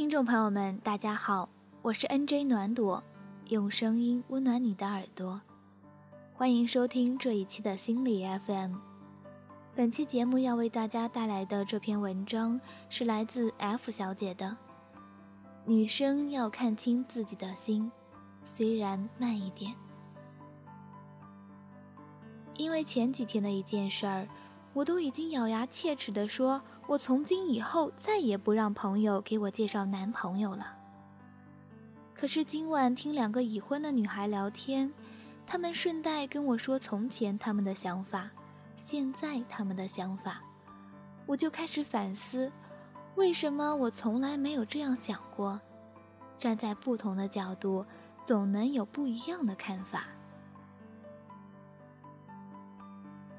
听众朋友们，大家好，我是 NJ 暖朵，用声音温暖你的耳朵，欢迎收听这一期的心理 FM。 本期节目要为大家带来的这篇文章是来自 F 小姐的《女生要看清自己的心，虽然慢一点》。因为前几天的一件事儿，我都已经咬牙切齿地说，我从今以后再也不让朋友给我介绍男朋友了。可是今晚听两个已婚的女孩聊天，她们顺带跟我说从前她们的想法，现在她们的想法，我就开始反思，为什么我从来没有这样想过？站在不同的角度，总能有不一样的看法。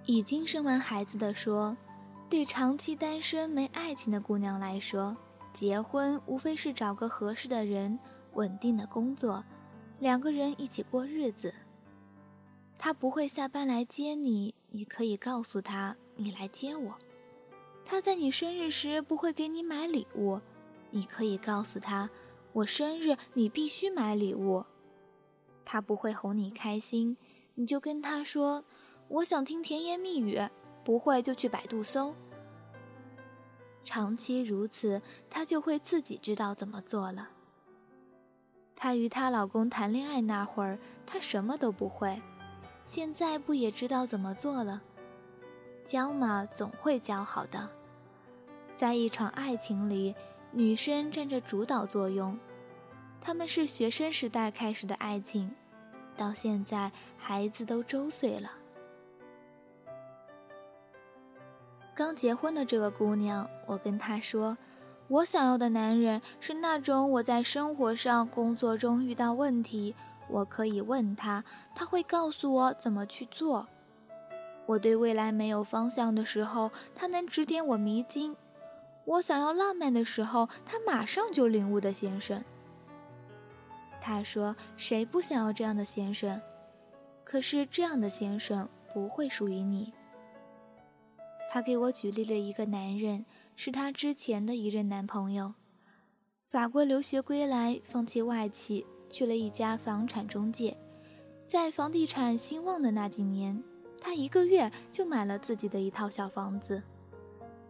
已经生完孩子的说，对长期单身没爱情的姑娘来说，结婚无非是找个合适的人，稳定的工作，两个人一起过日子。他不会下班来接你，你可以告诉他你来接我。他在你生日时不会给你买礼物，你可以告诉他我生日你必须买礼物。他不会哄你开心，你就跟他说我想听甜言蜜语，不会就去百度搜。长期如此，她就会自己知道怎么做了。她与她老公谈恋爱那会儿，她什么都不会，现在不也知道怎么做了？教嘛，总会教好的。在一场爱情里，女生占着主导作用。她们是学生时代开始的爱情，到现在孩子都周岁了。刚结婚的这个姑娘，我跟她说，我想要的男人是那种我在生活上工作中遇到问题，我可以问他，他会告诉我怎么去做。我对未来没有方向的时候，他能指点我迷津。我想要浪漫的时候，他马上就领悟的先生。她说谁不想要这样的先生？可是这样的先生不会属于你。他给我举例了一个男人，是他之前的一任男朋友，法国留学归来，放弃外企，去了一家房产中介。在房地产兴旺的那几年，他一个月就买了自己的一套小房子。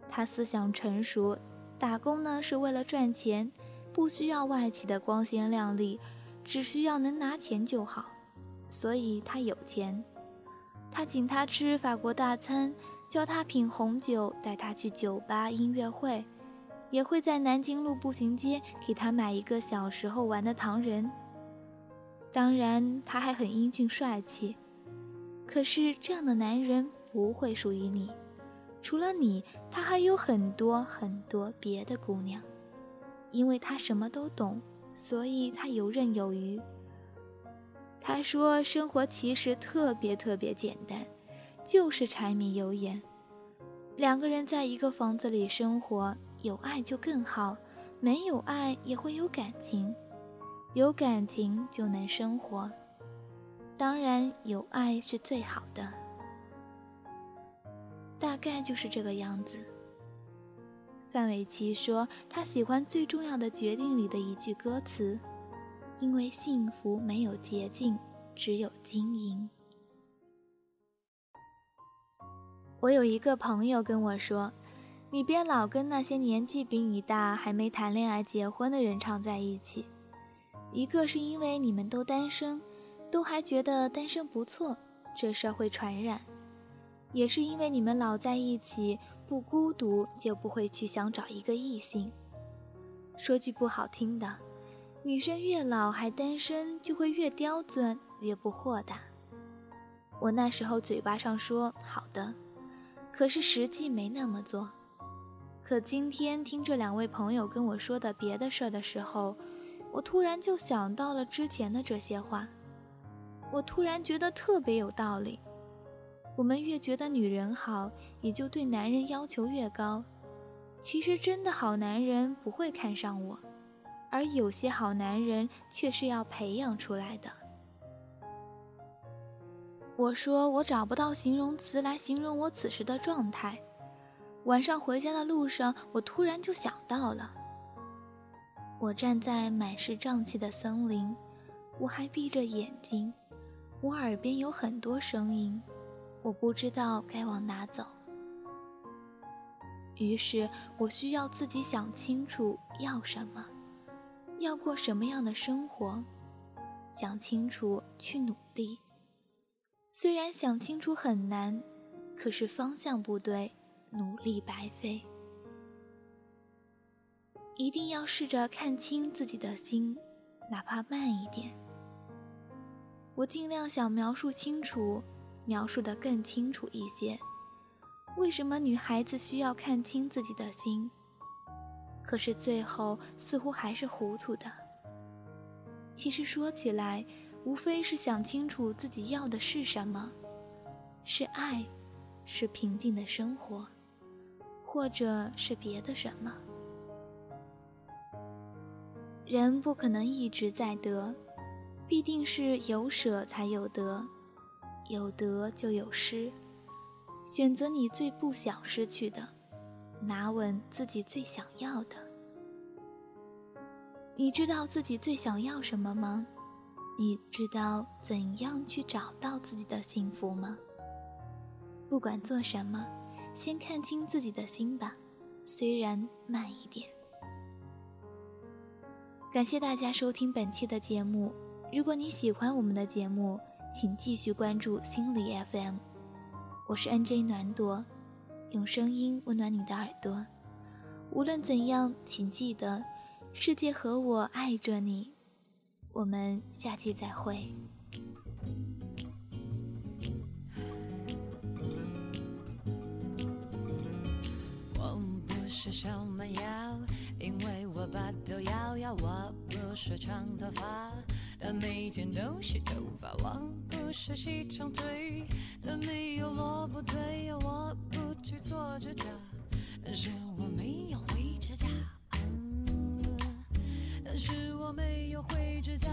他思想成熟，打工呢是为了赚钱，不需要外企的光鲜亮丽，只需要能拿钱就好，所以他有钱。他请他吃法国大餐，教他品红酒，带他去酒吧、音乐会，也会在南京路步行街给他买一个小时候玩的糖人。当然，他还很英俊帅气。可是这样的男人不会属于你，除了你，他还有很多很多别的姑娘。因为他什么都懂，所以他游刃有余。他说，生活其实特别特别简单。就是柴米油盐，两个人在一个房子里生活，有爱就更好，没有爱也会有感情，有感情就能生活，当然有爱是最好的。大概就是这个样子。范玮琪说，她喜欢《最重要的决定》里的一句歌词，因为幸福没有捷径，只有经营。我有一个朋友跟我说，你别老跟那些年纪比你大还没谈恋爱结婚的人常在一起，一个是因为你们都单身，都还觉得单身不错，这事儿会传染，也是因为你们老在一起，不孤独就不会去想找一个异性。说句不好听的，女生越老还单身就会越刁钻，越不豁达。我那时候嘴巴上说好的，可是实际没那么做。可今天听这两位朋友跟我说的别的事儿的时候，我突然就想到了之前的这些话，我突然觉得特别有道理。我们越觉得女人好，也就对男人要求越高。其实真的好男人不会看上我，而有些好男人却是要培养出来的。我说我找不到形容词来形容我此时的状态。晚上回家的路上，我突然就想到了，我站在满是瘴气的森林，我还闭着眼睛，我耳边有很多声音，我不知道该往哪走。于是我需要自己想清楚要什么，要过什么样的生活，想清楚去努力。虽然想清楚很难，可是方向不对，努力白费。一定要试着看清自己的心，哪怕慢一点。我尽量想描述清楚，描述得更清楚一些。为什么女孩子需要看清自己的心？可是最后似乎还是糊涂的。其实说起来，无非是想清楚自己要的是什么，是爱，是平静的生活，或者是别的什么。人不可能一直在得，必定是有舍才有得，有得就有失。选择你最不想失去的，拿稳自己最想要的。你知道自己最想要什么吗？你知道怎样去找到自己的幸福吗？不管做什么，先看清自己的心吧，虽然慢一点。感谢大家收听本期的节目。如果你喜欢我们的节目，请继续关注心理 FM。 我是 NJ 暖朵，用声音温暖你的耳朵。无论怎样，请记得，世界和我爱着你。我们下期再会。我不是小蛮腰，因为我把头摇摇。我不是长头发，但每天都洗头发。我不是细长腿，但没有萝卜腿。我不去做指甲，但是我没有灰指甲。但是我没有灰指甲。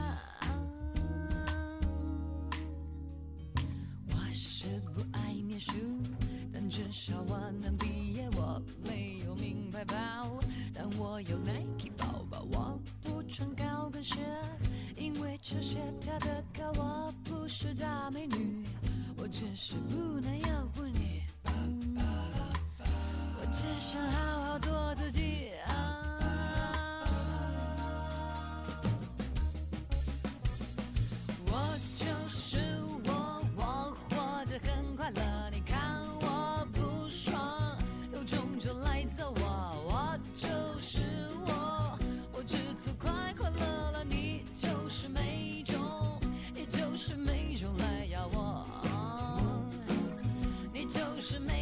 我是不爱念书，但至少我能毕业。我没有名牌包，但我有 Nike 包包。我不穿高跟鞋，因为球鞋跳得高。我不是大美女，我只是不男又不女。我只想好好做自己我就是我，我活得很快乐。你看我不爽，有种就来揍我。我就是我，我只做快快乐乐。你就是每种，也就是每种来咬我。你就是每